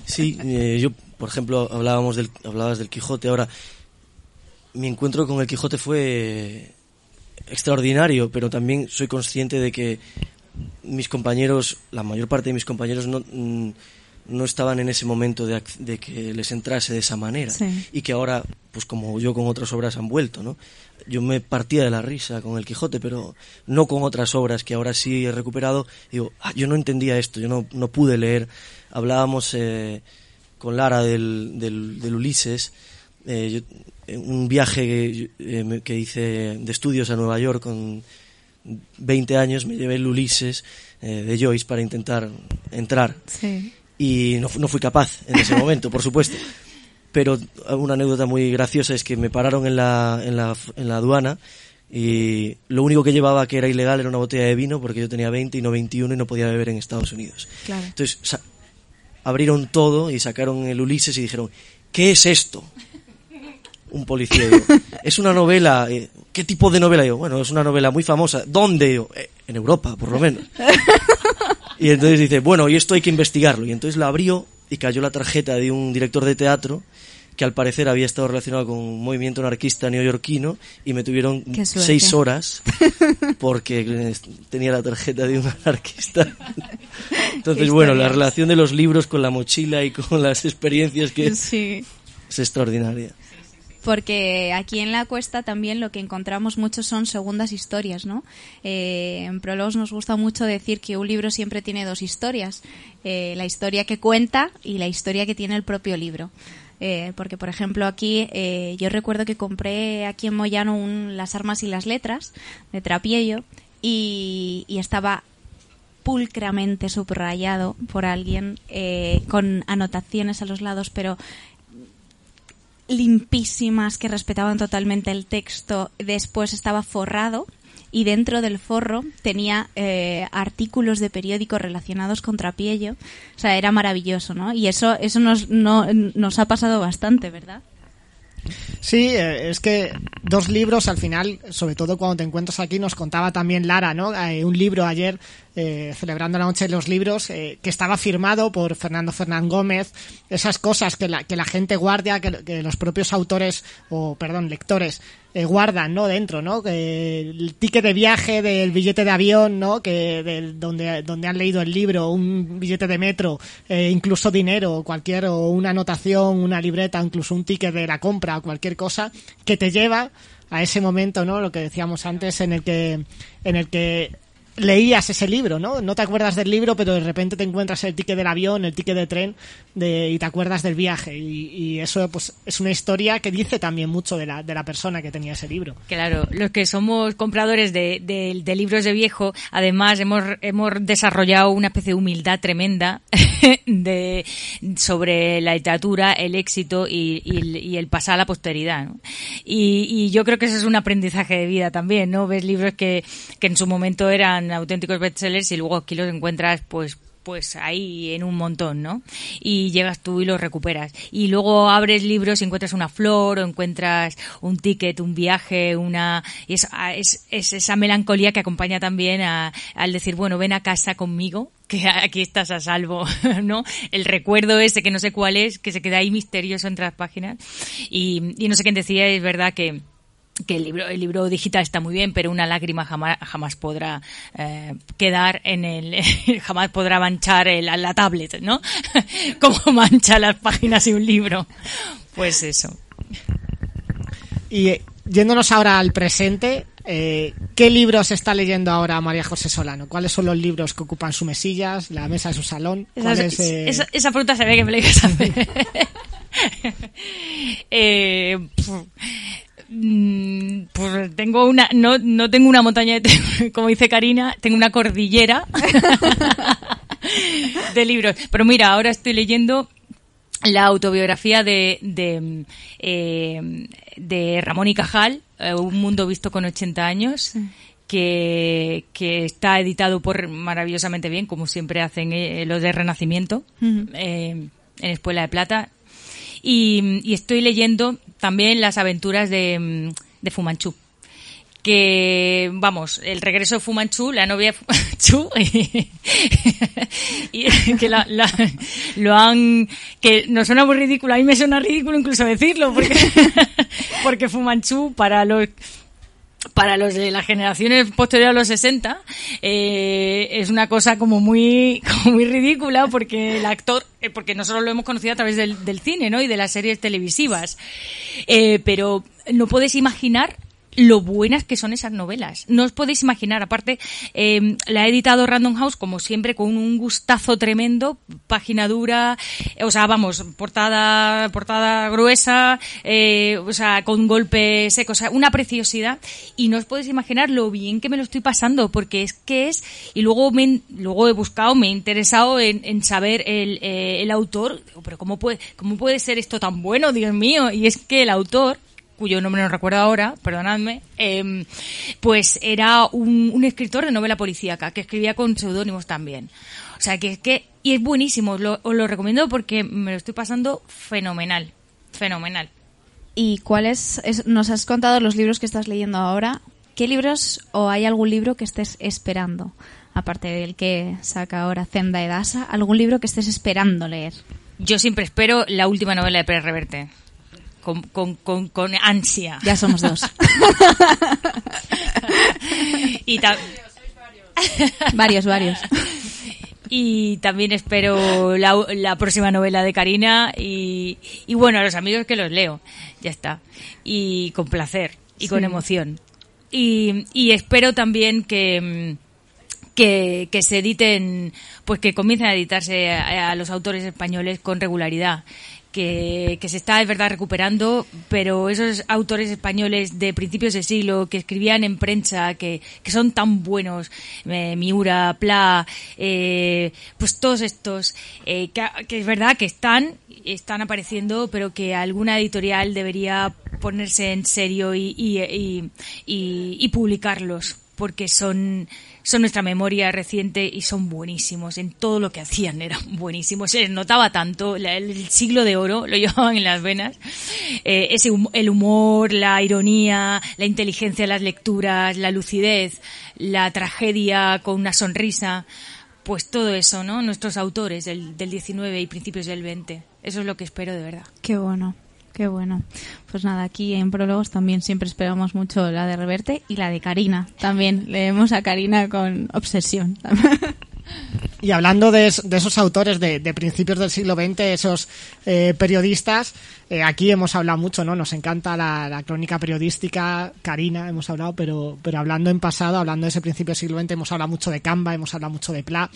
Sí, eh, yo, por ejemplo, hablábamos del, hablabas del Quijote. Ahora, mi encuentro con el Quijote fue extraordinario, pero también soy consciente de que mis compañeros, la mayor parte de mis compañeros no... Mm, no estaban en ese momento de, de que les entrase de esa manera, sí. Y que ahora, pues como yo con otras obras han vuelto, ¿no? Yo me partía de la risa con el Quijote, pero no con otras obras que ahora sí he recuperado. Digo, ah, yo no entendía esto, yo no, no pude leer. Hablábamos eh, con Lara del, del, del Ulises, eh, yo, un viaje que, eh, que hice de estudios a Nueva York con veinte años, me llevé el Ulises eh, de Joyce para intentar entrar. Sí. Y no, no fui capaz en ese momento, por supuesto. Pero una anécdota muy graciosa es que me pararon en la, en la, en la aduana y lo único que llevaba que era ilegal era una botella de vino porque yo tenía veinte y no veintiuno y no podía beber en Estados Unidos. Claro. Entonces sa- abrieron todo y sacaron el Ulises y dijeron, ¿qué es esto? Un policía. Yo, es una novela. Eh, ¿Qué tipo de novela? Yo, bueno, es una novela muy famosa. ¿Dónde? Yo, eh, en Europa, por lo menos. Y entonces dice, bueno, y esto hay que investigarlo. Y entonces la abrió y cayó la tarjeta de un director de teatro que al parecer había estado relacionado con un movimiento anarquista neoyorquino y me tuvieron seis horas porque tenía la tarjeta de un anarquista. Entonces, bueno, la relación de los libros con la mochila y con las experiencias que sí. Es extraordinaria. Porque aquí en La Cuesta también lo que encontramos mucho son segundas historias, ¿no? Eh, en Prólogos nos gusta mucho decir que un libro siempre tiene dos historias. Eh, la historia que cuenta y la historia que tiene el propio libro. Eh, porque, por ejemplo, aquí eh, yo recuerdo que compré aquí en Moyano un Las armas y las letras de Trapiello y, y estaba pulcramente subrayado por alguien eh, con anotaciones a los lados, pero limpísimas, que respetaban totalmente el texto. Después estaba forrado y dentro del forro tenía eh, artículos de periódico relacionados con Trapiello. O sea, era maravilloso, ¿no? Y eso eso nos no, nos ha pasado bastante, ¿verdad? Sí, eh, es que dos libros al final, sobre todo cuando te encuentras aquí, nos contaba también Lara, ¿no? Eh, un libro ayer, eh, celebrando la noche de los libros, eh, que estaba firmado por Fernando Fernán Gómez. Esas cosas que la, que la gente guarda, que, que los propios autores, o perdón, lectores, eh, guardan, ¿no? Dentro, ¿no? Eh, el ticket de viaje, del billete de avión, ¿no? Que del, donde, donde han leído el libro, un billete de metro, eh, incluso dinero, cualquier, o una anotación, una libreta, incluso un ticket de la compra, a cualquier cosa que te lleva a ese momento, ¿no? Lo que decíamos antes, en el que en el que leías ese libro, ¿no? No te acuerdas del libro, pero de repente te encuentras el ticket del avión, el ticket de tren, de, y te acuerdas del viaje. Y, y eso, pues, es una historia que dice también mucho de la de la persona que tenía ese libro. Claro, los que somos compradores de, de, de libros de viejo, además hemos hemos desarrollado una especie de humildad tremenda de sobre la literatura, el éxito y, y, y el pasar a la posteridad, ¿no? Y, y yo creo que eso es un aprendizaje de vida también, ¿no? Ves libros que, que en su momento eran auténticos bestsellers y luego aquí los encuentras pues pues ahí en un montón, ¿no? Y llegas tú y los recuperas. Y luego abres libros y encuentras una flor o encuentras un ticket, un viaje, una... Y es, es, es esa melancolía que acompaña también a, al decir, bueno, ven a casa conmigo, que aquí estás a salvo, ¿no? El recuerdo ese que no sé cuál es, que se queda ahí misterioso entre las páginas. Y, y no sé quién decía, es verdad que que el libro el libro digital está muy bien, pero una lágrima jamás jamás podrá eh, quedar en el jamás podrá manchar el, la tablet, ¿no? Como mancha las páginas de un libro. Pues eso. Y yéndonos ahora al presente, eh, ¿qué libros está leyendo ahora María José Solano? ¿Cuáles son los libros que ocupan su mesillas, la mesa de su salón? Esa, es, eh... esa, esa pregunta se ve que me la ibas a hacer. eh, Pues tengo una, no, no tengo una montaña, de, como dice Karina, tengo una cordillera de libros. Pero mira, ahora estoy leyendo la autobiografía de, de, eh, de Ramón y Cajal, Un mundo visto con ochenta años, que, que está editado por maravillosamente bien, como siempre hacen los de Renacimiento, uh-huh. eh, en Espuela de Plata. Y, y estoy leyendo también las aventuras de, de Fu Manchú, que, vamos, el regreso de Fu Manchú, la novia de Fu Manchú, y, y que, la, la, lo han, que nos suena muy ridículo, a mí me suena ridículo incluso decirlo, porque, porque Fu Manchú, para los... para los de las generaciones posteriores a los sesenta, eh, es una cosa como muy como muy ridícula, porque el actor, eh, porque nosotros lo hemos conocido a través del, del cine, ¿no? Y de las series televisivas, eh, pero no podéis imaginar lo buenas que son esas novelas, no os podéis imaginar. Aparte, eh, la ha editado Random House, como siempre, con un gustazo tremendo, página dura, eh, o sea, vamos, portada portada gruesa, eh, o sea, con golpe seco, o sea, una preciosidad, y no os podéis imaginar lo bien que me lo estoy pasando, porque es que es, y luego me luego he buscado, me he interesado en, en saber el, eh, el autor, digo, pero ¿cómo puede, cómo puede ser esto tan bueno, Dios mío? Y es que el autor, cuyo nombre no recuerdo ahora, perdonadme, eh, pues era un, un escritor de novela policíaca, que escribía con seudónimos también. O sea, que es que... y es buenísimo, lo, os lo recomiendo porque me lo estoy pasando fenomenal, fenomenal. ¿Y cuáles nos has contado los libros que estás leyendo ahora? ¿Qué libros, o hay algún libro que estés esperando, aparte del que saca ahora Zenda Edas, algún libro que estés esperando leer? Yo siempre espero la última novela de Pérez Reverte. Con, con, con, con ansia. Ya somos dos. Y ta- varios, varios. Y también espero la, la próxima novela de Karina y, y bueno, a los amigos que los leo. Ya está. Y con placer y sí, con emoción. Y, y espero también que... Que, que se editen, pues que comiencen a editarse a, a los autores españoles con regularidad, que, que se está, es verdad, recuperando, pero esos autores españoles de principios de siglo que escribían en prensa, que, que son tan buenos, eh, Miura, Pla, eh, pues todos estos, eh, que, que es verdad que están, están apareciendo, pero que alguna editorial debería ponerse en serio y, y, y, y, y publicarlos, porque son son nuestra memoria reciente y son buenísimos en todo lo que hacían, eran buenísimos, se les notaba tanto, la, el siglo de oro lo llevaban en las venas, eh, ese hum- el humor, la ironía, la inteligencia de las lecturas, la lucidez, la tragedia con una sonrisa, pues todo eso, ¿no? Nuestros autores del, del diecinueve y principios del veinte, eso es lo que espero de verdad. Qué bueno. Qué bueno. Pues nada, aquí en Prólogos también siempre esperamos mucho la de Reverte y la de Karina. También leemos a Karina con obsesión. Y hablando de, de esos autores de, de principios del siglo veinte, esos eh, periodistas, eh, aquí hemos hablado mucho, ¿no? Nos encanta la, la crónica periodística, Karina, hemos hablado, pero pero hablando en pasado, hablando de ese principio del siglo veinte, hemos hablado mucho de Canva, hemos hablado mucho de Pla,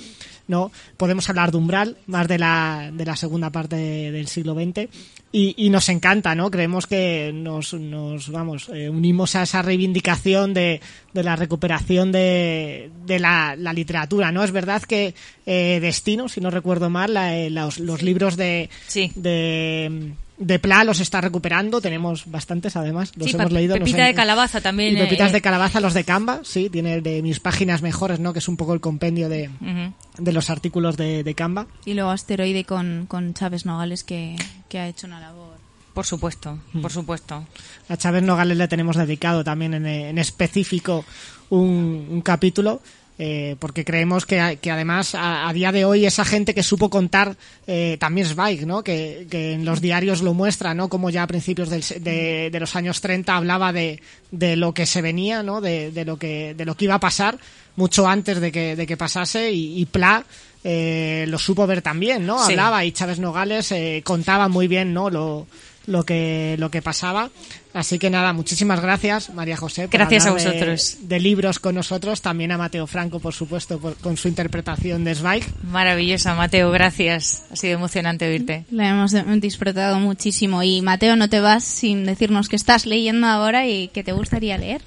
¿no? Podemos hablar de Umbral, más de la de la segunda parte de, del siglo veinte, y, y nos encanta, ¿no? Creemos que nos, nos vamos, eh, unimos a esa reivindicación de, de la recuperación de, de la, la literatura, ¿no? Es verdad que Eh, Destino, si no recuerdo mal, la, eh, los, los libros de, sí. de de Pla los está recuperando, tenemos bastantes además, los sí, hemos leído. Pepita de Calabaza también. Y Pepitas eh, de Calabaza, los de Canva, sí, tiene el de Mis Páginas Mejores, ¿no? Que es un poco el compendio de, uh-huh. de los artículos de, de Canva. Y luego Asteroide con, con Chávez Nogales, que, que ha hecho una labor. Por supuesto, mm. por supuesto. A Chávez Nogales le tenemos dedicado también en, en específico un, un capítulo. eh, porque creemos que, que además a, a día de hoy esa gente que supo contar, eh, también Zweig, ¿no? Que, que en los diarios lo muestra, ¿no? Como ya a principios del, de, de los años treinta hablaba de, de lo que se venía, ¿no? De, de lo que de lo que iba a pasar mucho antes de que, de que pasase, y, y Pla eh, lo supo ver también, ¿no? Sí. Hablaba, y Chávez Nogales eh, contaba muy bien, ¿no? Lo lo que lo que pasaba. Así que nada, muchísimas gracias, María José, por gracias a vosotros de, de libros con nosotros, también a Mateo Franco, por supuesto, por, con su interpretación de Zweig. Maravillosa, Mateo, gracias, ha sido emocionante oírte. La hemos disfrutado muchísimo, y Mateo, no te vas sin decirnos qué estás leyendo ahora y qué te gustaría leer,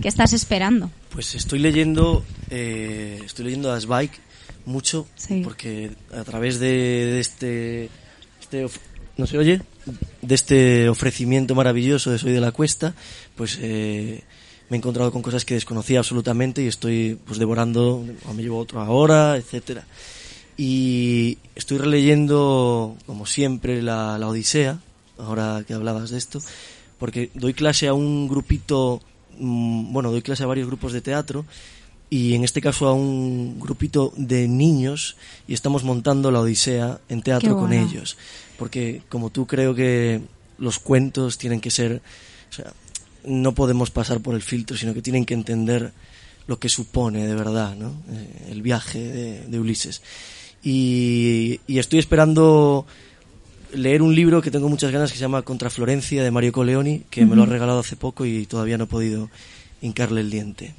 qué estás esperando. Pues estoy leyendo eh, estoy leyendo a Zweig mucho, sí. Porque a través de, de este, este ¿no se oye? De este ofrecimiento maravilloso de Soy de la Cuesta, pues eh, me he encontrado con cosas que desconocía absolutamente y estoy pues devorando, me llevo otro ahora, etcétera. Y estoy releyendo, como siempre, la, la Odisea, ahora que hablabas de esto, porque doy clase a un grupito, mmm, bueno, doy clase a varios grupos de teatro, y en este caso a un grupito de niños, y estamos montando la Odisea en teatro con ellos. Porque como tú, creo que los cuentos tienen que ser, o sea, no podemos pasar por el filtro, sino que tienen que entender lo que supone de verdad, ¿no? El viaje de, de Ulises. Y, y estoy esperando leer un libro que tengo muchas ganas, que se llama Contra Florencia, de Mario Colleoni, que mm-hmm. me lo ha regalado hace poco y todavía no he podido hincarle el diente.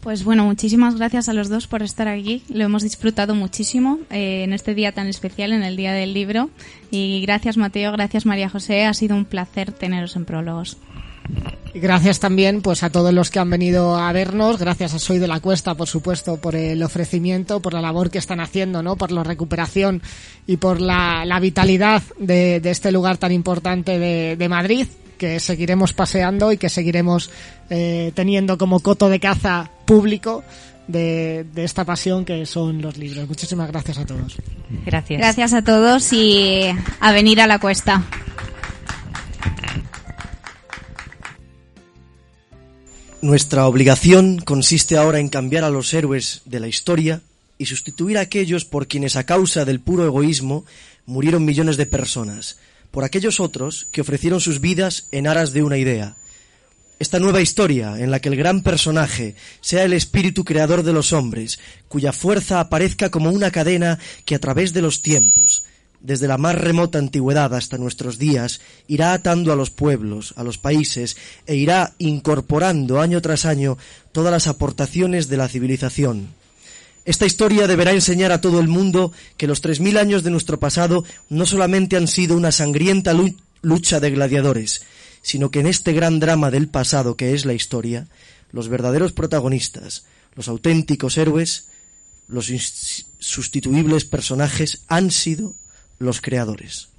Pues bueno, muchísimas gracias a los dos por estar aquí. Lo hemos disfrutado muchísimo eh, en este día tan especial, en el Día del Libro. Y gracias, Mateo, gracias, María José. Ha sido un placer teneros en Prólogos. Gracias también pues a todos los que han venido a vernos, gracias a Soy de la Cuesta, por supuesto, por el ofrecimiento, por la labor que están haciendo, ¿no? Por la recuperación y por la, la vitalidad de, de este lugar tan importante de, de Madrid, que seguiremos paseando y que seguiremos eh, teniendo como coto de caza público de, de esta pasión que son los libros. Muchísimas gracias a todos. Gracias. Gracias a todos y a venir a la Cuesta. Nuestra obligación consiste ahora en cambiar a los héroes de la historia y sustituir a aquellos por quienes, a causa del puro egoísmo, murieron millones de personas, por aquellos otros que ofrecieron sus vidas en aras de una idea. Esta nueva historia, en la que el gran personaje sea el espíritu creador de los hombres, cuya fuerza aparezca como una cadena que a través de los tiempos, desde la más remota antigüedad hasta nuestros días, irá atando a los pueblos, a los países, e irá incorporando año tras año todas las aportaciones de la civilización. Esta historia deberá enseñar a todo el mundo que los tres mil años de nuestro pasado no solamente han sido una sangrienta lucha de gladiadores, sino que en este gran drama del pasado que es la historia, los verdaderos protagonistas, los auténticos héroes, los insustituibles personajes han sido los creadores.